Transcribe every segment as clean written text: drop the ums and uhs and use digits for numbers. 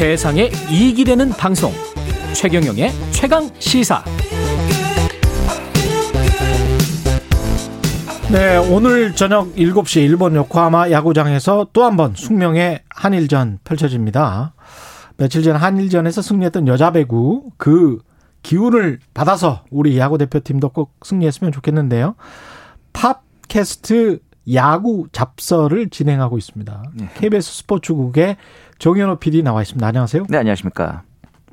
세상에 이익이 되는 방송 최경영의 최강시사. 네, 오늘 저녁 7시 일본 요코하마 야구장에서 또 한 번 숙명의 한일전 펼쳐집니다. 며칠 전 한일전에서 승리했던 여자 배구, 그 기운을 받아서 우리 야구 대표팀도 꼭 승리했으면 좋겠는데요. 팟캐스트 야구 잡설을 진행하고 있습니다. KBS 스포츠국의 정현호 PD 나와 있습니다. 안녕하세요. 네, 안녕하십니까.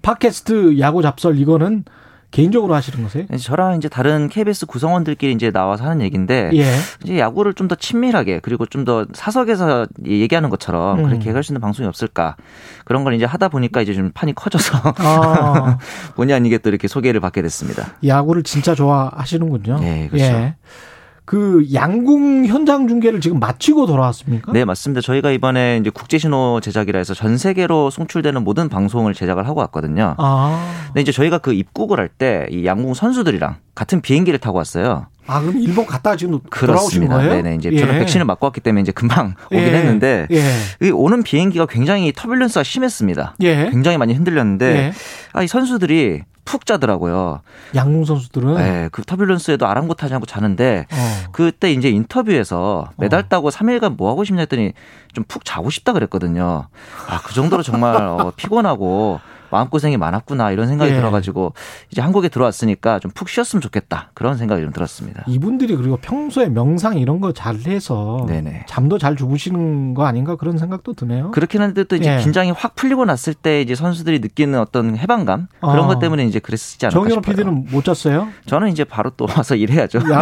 팟캐스트 야구 잡설, 이거는 개인적으로 하시는 거세요? 저랑 이제 다른 KBS 구성원들끼리 이제 나와서 하는 얘기인데, 예, 이제 야구를 좀 더 친밀하게, 그리고 좀 더 사석에서 얘기하는 것처럼 그렇게 얘기할 수 있는 방송이 없을까, 그런 걸 이제 하다 보니까 이제 좀 판이 커져서 아. 본의 아니게 또 이렇게 소개를 받게 됐습니다. 야구를 진짜 좋아하시는군요. 네, 그렇죠. 예. 그 양궁 현장 중계를 지금 마치고 돌아왔습니까? 네, 맞습니다. 저희가 이번에 이제 국제 신호 제작이라 해서 전 세계로 송출되는 모든 방송을 제작을 하고 왔거든요. 아. 근데 이제 저희가 그 입국을 할 때 이 양궁 선수들이랑 같은 비행기를 타고 왔어요. 아, 그럼 일본 갔다 지금 돌아오신 거예요? 네네. 이제 저는 백신을 맞고 왔기 때문에 이제 금방 오긴 했는데, 오는 비행기가 굉장히 터뷸런스가 심했습니다. 굉장히 많이 흔들렸는데, 아, 이 선수들이 푹 자더라고요. 양궁 선수들은? 네, 그 터뷸런스에도 아랑곳하지 않고 자는데, 그때 이제 인터뷰에서 메달 따고 3일간 뭐 하고 싶냐 했더니 좀 푹 자고 싶다 그랬거든요. 아, 그 정도로 정말 피곤하고 마음고생이 많았구나, 이런 생각이 들어가지고 이제 한국에 들어왔으니까 좀 푹 쉬었으면 좋겠다, 그런 생각이 좀 들었습니다. 이분들이 그리고 평소에 명상 이런 거 잘해서 잠도 잘 주무시는 거 아닌가, 그런 생각도 드네요. 그렇긴 한데 또 이제 긴장이 확 풀리고 났을 때 이제 선수들이 느끼는 어떤 해방감, 그런 것 때문에 이제 그랬지 않을까 싶어요. 정현호 PD는 못 잤어요? 저는 이제 바로 또 와서 일해야죠. 네.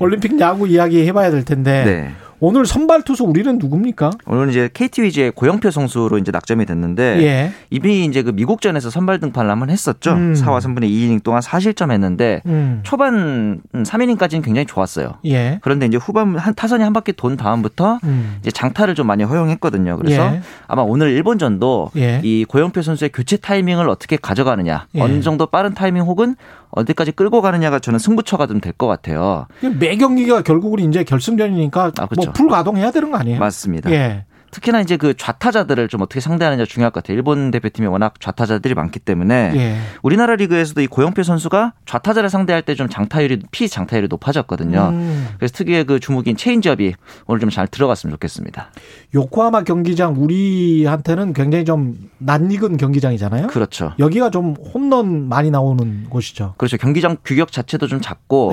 올림픽 야구 이야기 해봐야 될 텐데. 네. 오늘 선발 투수 우리는 누굽니까? 오늘 이제 KT 위즈의 고영표 선수로 이제 낙점이 됐는데, 이미 이제 그 미국전에서 선발 등판을 한번 했었죠. 4와 3분의 2이닝 동안 4실점 했는데, 초반 3이닝까지는 굉장히 좋았어요. 그런데 이제 후반 타선이 한 바퀴 돈 다음부터 이제 장타를 좀 많이 허용했거든요. 그래서 아마 오늘 일본전도 이 고영표 선수의 교체 타이밍을 어떻게 가져가느냐, 어느 정도 빠른 타이밍 혹은 어디까지 끌고 가느냐가 저는 승부처가 좀 될 것 같아요. 매 경기가 결국은 이제 결승전이니까, 아, 그렇죠, 뭐 풀가동해야 되는 거 아니에요? 맞습니다. 특히나 이제 그 좌타자들을 좀 어떻게 상대하느냐 중요할 것 같아요. 일본 대표팀이 워낙 좌타자들이 많기 때문에, 우리나라 리그에서도 이 고영표 선수가 좌타자를 상대할 때 좀 장타율이, 피장타율이 높아졌거든요. 그래서 특유의 그 주목인 체인지업이 오늘 좀 잘 들어갔으면 좋겠습니다. 요코하마 경기장 우리한테는 굉장히 좀 낯익은 경기장이잖아요. 그렇죠. 여기가 좀 홈런 많이 나오는 곳이죠. 그렇죠. 경기장 규격 자체도 좀 작고,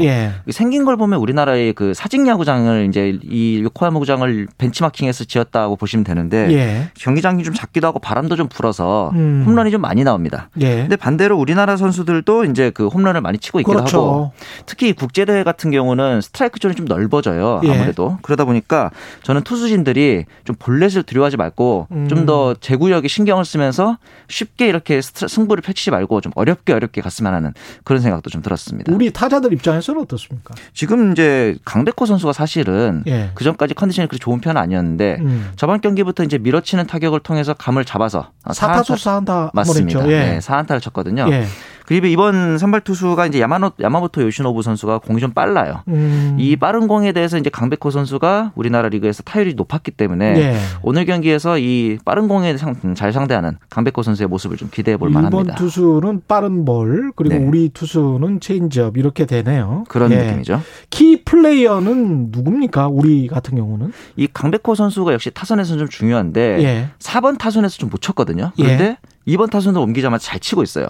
생긴 걸 보면 우리나라의 그 사직 야구장을 이제 이 요코하마 구장을 벤치마킹해서 지었다고 보시면 되는데, 경기장이 좀 작기도 하고 바람도 좀 불어서 홈런이 좀 많이 나옵니다. 근데 반대로 우리나라 선수들도 이제 그 홈런을 많이 치고 있기도 하고, 특히 국제대회 같은 경우는 스트라이크 존이 좀 넓어져요. 아무래도 그러다 보니까 저는 투수진들이 좀 볼넷을 두려워하지 말고 좀 더 제구력에 신경을 쓰면서 쉽게 이렇게 승부를 펼치지 말고 좀 어렵게 갔으면 하는 그런 생각도 좀 들었습니다. 우리 타자들 입장에서는 어떻습니까? 지금 이제 강백호 선수가 사실은 그 전까지 컨디션이 그렇게 좋은 편은 아니었는데, 저번 경기부터 이제 밀어치는 타격을 통해서 감을 잡아서 4타수 4안타, 맞습니다. 4안타를 쳤거든요. 그리고 이번 선발 투수가 이제 야마모토 요시노부 선수가 공이 좀 빨라요. 이 빠른 공에 대해서 이제 강백호 선수가 우리나라 리그에서 타율이 높았기 때문에, 오늘 경기에서 이 빠른 공에 잘 상대하는 강백호 선수의 모습을 좀 기대해 볼 만합니다. 일본 투수는 빠른 볼, 그리고 우리 투수는 체인지업, 이렇게 되네요. 그런 느낌이죠. 키 플레이어는 누굽니까? 우리 같은 경우는 이 강백호 선수가 역시 타선에서 좀 중요한데, 4번 타선에서 좀 못 쳤거든요. 그런데 2번 타선으로 옮기자마자 잘 치고 있어요.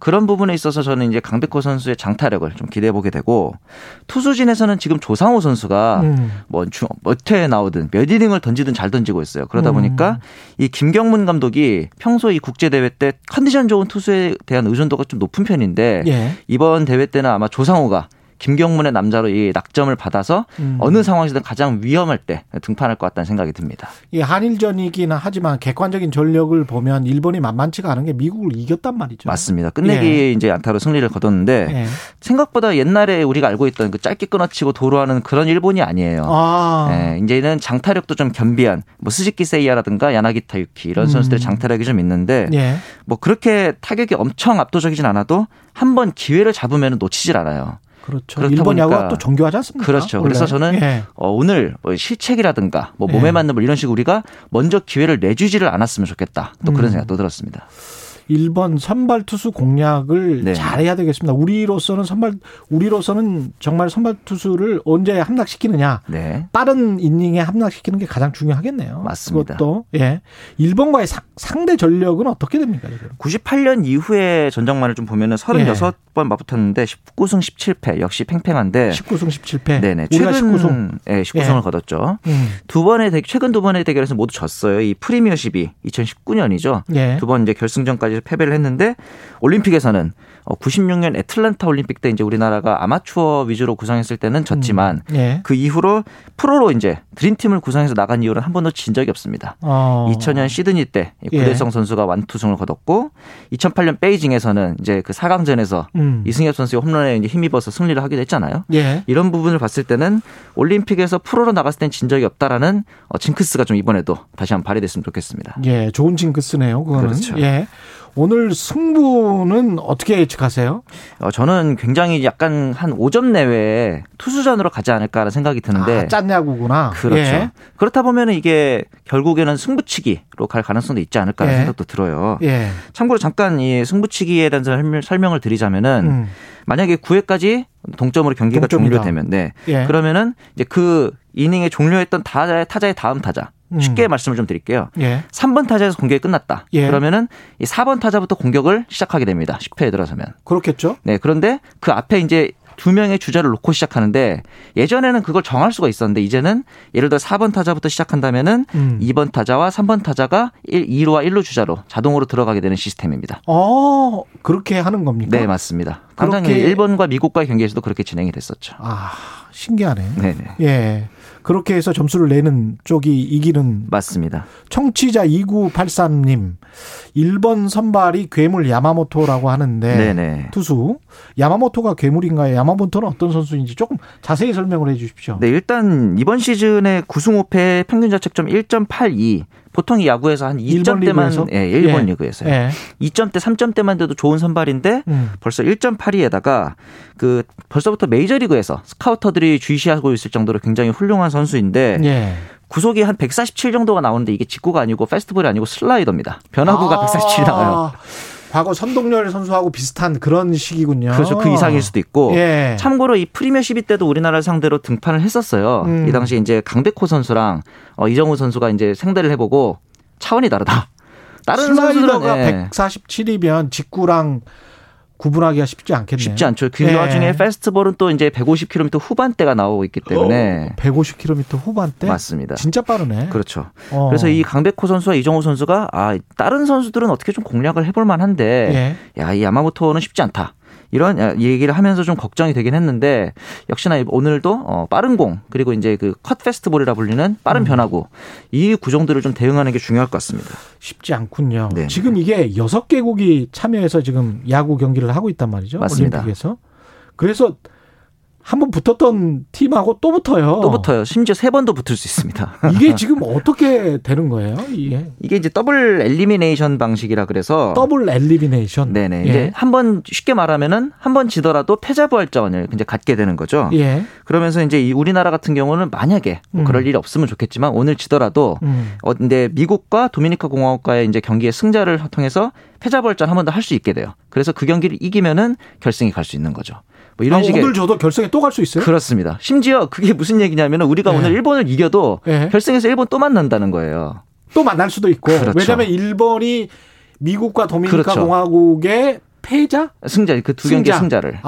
그런 부분에 있어서 저는 이제 강백호 선수의 장타력을 좀 기대해 보게 되고, 투수진에서는 지금 조상우 선수가 몇 회에 나오든 몇 이닝을 던지든 잘 던지고 있어요. 그러다 보니까 이 김경문 감독이 평소 이 국제대회 때 컨디션 좋은 투수에 대한 의존도가 좀 높은 편인데, 이번 대회 때는 아마 조상우가 김경문의 남자로 이 낙점을 받아서 어느 상황에서든 가장 위험할 때 등판할 것 같다는 생각이 듭니다. 이 한일전이기는 하지만 객관적인 전력을 보면 일본이 만만치가 않은 게 미국을 이겼단 말이죠. 맞습니다. 끝내기 이제 안타로 승리를 거뒀는데, 생각보다 옛날에 우리가 알고 있던 그 짧게 끊어치고 도루하는 그런 일본이 아니에요. 이제는 장타력도 좀 겸비한 뭐 스즈키 세이야라든가 야나기타 유키 이런 선수들의 장타력이 좀 있는데, 뭐 그렇게 타격이 엄청 압도적이진 않아도 한번 기회를 잡으면 놓치질 않아요. 그렇죠. 일본 야구가 또 정교하지 않습니까? 그렇죠. 원래. 그래서 저는 예. 오늘 뭐 실책이라든가 뭐 몸에 맞는 뭐 이런 식으로 우리가 먼저 기회를 내주지를 않았으면 좋겠다. 또 그런 생각도 들었습니다. 1번 선발 투수 공략을 네. 잘해야 되겠습니다. 우리로서는 정말 선발 투수를 언제 함락시키느냐. 네. 빠른 이닝에 함락시키는 게 가장 중요하겠네요. 맞습니다. 그것도 예. 일본과의 상대 전력은 어떻게 됩니까? 지금? 98년 이후의 전적만을 좀 보면은 36번 맞붙었는데 19승 17패 역시 팽팽한데 19승 17패. 네네. 최근 19승. 네, 19승을 예. 거뒀죠. 최근 두 번의 대결에서 모두 졌어요. 이 프리미어십이 2019년이죠. 예. 두 번 이제 결승전까지 패배를 했는데 올림픽에서는 96년 애틀랜타 올림픽 때 이제 우리나라가 아마추어 위주로 구성했을 때는 졌지만 예. 그 이후로 프로로 이제 드림팀을 구성해서 나간 이후로는 한 번도 진 적이 없습니다. 2000년 시드니 때 구대성 선수가 완투승을 거뒀고 2008년 베이징에서는 이제 그 4강전에서 이승엽 선수의 홈런에 이제 힘입어서 승리를 하기도 했잖아요. 예. 이런 부분을 봤을 때는 올림픽에서 프로로 나갔을 땐 진 적이 없다라는 징크스가 좀 이번에도 다시 한번 발휘됐으면 좋겠습니다. 예, 좋은 징크스네요. 그거는. 그렇죠. 예. 오늘 승부는 어떻게 예측하세요? 저는 굉장히 약간 한 5점 내외에 투수전으로 가지 않을까라는 생각이 드는데. 아, 짠야구구나. 그렇죠. 예. 그렇다 보면 이게 결국에는 승부치기로 갈 가능성도 있지 않을까라는 예. 생각도 들어요. 예. 참고로 잠깐 이 승부치기에 대한 설명을 드리자면은 만약에 9회까지 동점으로 경기가 종료되면 네. 예. 그러면은 이제 그 이닝에 종료했던 타자의 다음 타자. 쉽게 말씀을 좀 드릴게요. 예. 3번 타자에서 공격이 끝났다. 예. 그러면은 4번 타자부터 공격을 시작하게 됩니다. 10회에 들어서면. 그렇겠죠. 네. 그런데 그 앞에 이제 두 명의 주자를 놓고 시작하는데 예전에는 그걸 정할 수가 있었는데 이제는 예를 들어 4번 타자부터 시작한다면은 2번 타자와 3번 타자가 2루와 1루 주자로 자동으로 들어가게 되는 시스템입니다. 그렇게 하는 겁니까? 네, 맞습니다. 당장 일본과 미국과의 경기에서도 그렇게 진행이 됐었죠. 아, 신기하네. 네네. 예. 그렇게 해서 점수를 내는 쪽이 이기는. 맞습니다. 청취자 2983님. 일본 선발이 괴물 야마모토라고 하는데 네네. 투수. 야마모토가 괴물인가요? 야마모토는 어떤 선수인지 조금 자세히 설명을 해 주십시오. 네, 일단 이번 시즌에 9승 5패 평균 자책점 1.82. 보통 야구에서 한 2점대만 예, 일본 리그에서요. 예. 2점대, 3점대만 돼도 좋은 선발인데 벌써 1.82에다가 그 벌써부터 메이저리그에서 스카우터들이 주시하고 있을 정도로 굉장히 훌륭한 선수인데 예. 구속이 한 147 정도가 나오는데 이게 직구가 아니고 패스트볼이 아니고 슬라이더입니다. 변화구가 147이 나와요. 과거 선동열 선수하고 비슷한 그런 식이군요. 그렇죠. 그 이상일 수도 있고. 예. 참고로 이 프리미어 12 때도 우리나라를 상대로 등판을 했었어요. 이 당시 이제 강백호 선수랑 이정우 선수가 이제 상대를 해보고 차원이 다르다. 다른 선수들은 예. 147이면 직구랑 구분하기가 쉽지 않겠네요. 쉽지 않죠. 그 예. 와중에 페스트볼은 또 이제 150km 후반대가 나오고 있기 때문에. 150km 후반대? 맞습니다. 진짜 빠르네. 그렇죠. 그래서 이 강백호 선수와 이정우 선수가 다른 선수들은 어떻게 좀 공략을 해볼 만한데 예. 야, 이 야마모토는 쉽지 않다. 이런 얘기를 하면서 좀 걱정이 되긴 했는데 역시나 오늘도 빠른 공 그리고 이제 그 컷 페스트볼이라 불리는 빠른 변화구 이 구종들을 좀 대응하는 게 중요할 것 같습니다. 쉽지 않군요. 네네. 지금 이게 6개국이 참여해서 지금 야구 경기를 하고 있단 말이죠. 맞습니다. 올림픽에서. 그래서 한번 붙었던 팀하고 또 붙어요. 또 붙어요. 심지어 3번도 붙을 수 있습니다. 이게 지금 어떻게 되는 거예요? 이게 이제 더블 엘리미네이션 방식이라 그래서. 더블 엘리미네이션. 네네. 예. 이제 한번 쉽게 말하면은 한번 지더라도 패자부활전을 이제 갖게 되는 거죠. 예. 그러면서 이제 우리나라 같은 경우는 만약에 뭐 그럴 일이 없으면 좋겠지만 오늘 지더라도 근데 미국과 도미니카 공화국과의 이제 경기의 승자를 통해서 패자부활전 한 번 더 할 수 있게 돼요. 그래서 그 경기를 이기면은 결승에 갈 수 있는 거죠. 뭐 이런 식의 오늘 저도 결승에 또 갈 수 있어요? 그렇습니다. 심지어 그게 무슨 얘기냐면 우리가 오늘 일본을 이겨도 결승에서 일본 또 만난다는 거예요. 또 만날 수도 있고. 그렇죠. 왜냐하면 일본이 미국과 도미니카 그렇죠. 공화국의 패자? 승자. 그 두 경기의 승자를.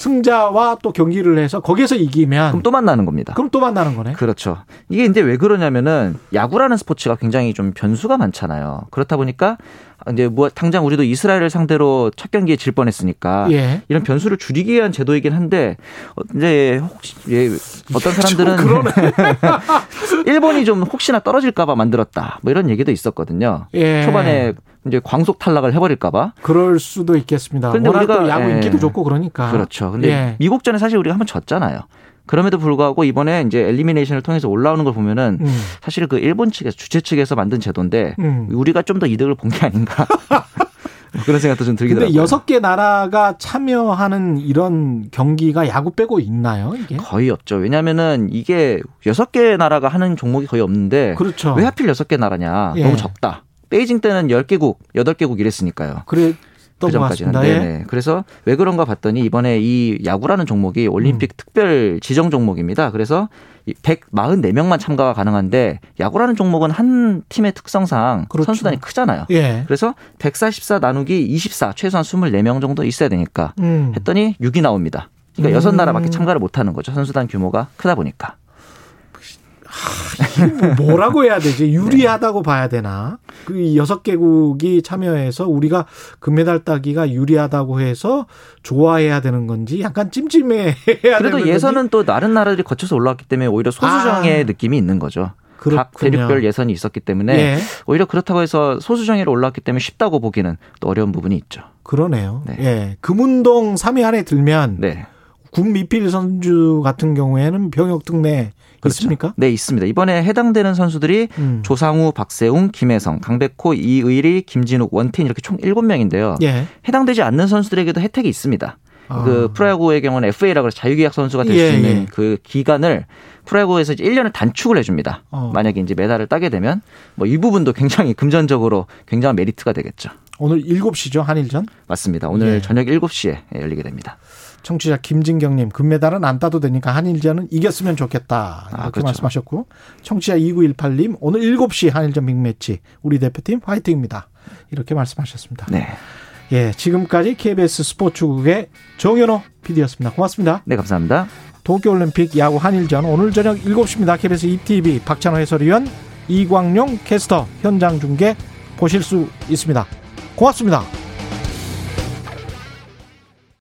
승자와 또 경기를 해서 거기에서 이기면 그럼 또 만나는 겁니다. 그럼 또 만나는 거네. 그렇죠. 이게 이제 왜 그러냐면은 야구라는 스포츠가 굉장히 좀 변수가 많잖아요. 그렇다 보니까 이제 뭐 당장 우리도 이스라엘을 상대로 첫 경기에 질 뻔했으니까 예. 이런 변수를 줄이기 위한 제도이긴 한데 이제 혹시 어떤 사람들은 일본이 좀 혹시나 떨어질까봐 만들었다 뭐 이런 얘기도 있었거든요. 예. 초반에 이제 광속 탈락을 해버릴까봐. 그럴 수도 있겠습니다. 근데 우리가 야구 인기도 좋고 그러니까. 그렇죠. 근데 미국전에 사실 우리가 한번 졌잖아요. 그럼에도 불구하고 이번에 이제 엘리미네이션을 통해서 올라오는 걸 보면은 사실 그 일본 측에서 주최 측에서 만든 제도인데 우리가 좀 더 이득을 본 게 아닌가. 그런 생각도 좀 들더라고요. 근데 6개 나라가 참여하는 이런 경기가 야구 빼고 있나요? 이게? 거의 없죠. 왜냐면은 이게 6개 나라가 하는 종목이 거의 없는데 그렇죠. 왜 하필 6개 나라냐. 예. 너무 적다. 베이징 때는 10개국, 8개국 이랬으니까요. 그래. 그 전까지는. 네. 그래서 왜 그런가 봤더니 이번에 이 야구라는 종목이 올림픽 특별 지정 종목입니다. 그래서 144명만 참가가 가능한데 야구라는 종목은 한 팀의 특성상 그렇죠. 선수단이 크잖아요. 예. 그래서 144-24 최소한 24명 정도 있어야 되니까 했더니 6이 나옵니다. 그러니까 6나라밖에 참가를 못하는 거죠. 선수단 규모가 크다 보니까. 뭐라고 해야 되지? 유리하다고 네. 봐야 되나? 그 6개국이 참여해서 우리가 금메달 따기가 유리하다고 해서 좋아해야 되는 건지 약간 찜찜해야 되는 그래도 예선은 건지? 또 다른 나라들이 거쳐서 올라왔기 때문에 오히려 소수정의 느낌이 있는 거죠. 그렇군요. 각 대륙별 예선이 있었기 때문에 예. 오히려 그렇다고 해서 소수정예로 올라왔기 때문에 쉽다고 보기는 또 어려운 부분이 있죠. 그러네요. 네. 예. 금운동 3위 안에 들면 네. 군 미필 선수 같은 경우에는 병역 특례 그렇죠. 있습니까? 네, 있습니다. 이번에 해당되는 선수들이 조상우, 박세웅, 김혜성, 강백호, 이의리, 김진욱, 원태인 이렇게 총 7명인데요. 예. 해당되지 않는 선수들에게도 혜택이 있습니다. 아. 그 프로야구의 경우는 FA라고 해서 자유계약 선수가 될 수 예, 있는 예. 그 기간을 프로야구에서 1년을 단축을 해줍니다. 만약에 이제 메달을 따게 되면 뭐 이 부분도 굉장히 금전적으로 굉장한 메리트가 되겠죠. 오늘 7시죠, 한일전? 맞습니다. 오늘 예. 저녁 7시에 열리게 됩니다. 청취자 김진경님, 금메달은 안 따도 되니까 한일전은 이겼으면 좋겠다. 이렇게 그렇죠. 말씀하셨고. 청취자 2918님, 오늘 7시 한일전 빅매치. 우리 대표팀 화이팅입니다. 이렇게 말씀하셨습니다. 네. 예, 지금까지 KBS 스포츠국의 정현호 PD였습니다. 고맙습니다. 네, 감사합니다. 도쿄올림픽 야구 한일전 오늘 저녁 7시입니다. KBS ETV 박찬호 해설위원, 이광용 캐스터 현장 중계 보실 수 있습니다. 고맙습니다.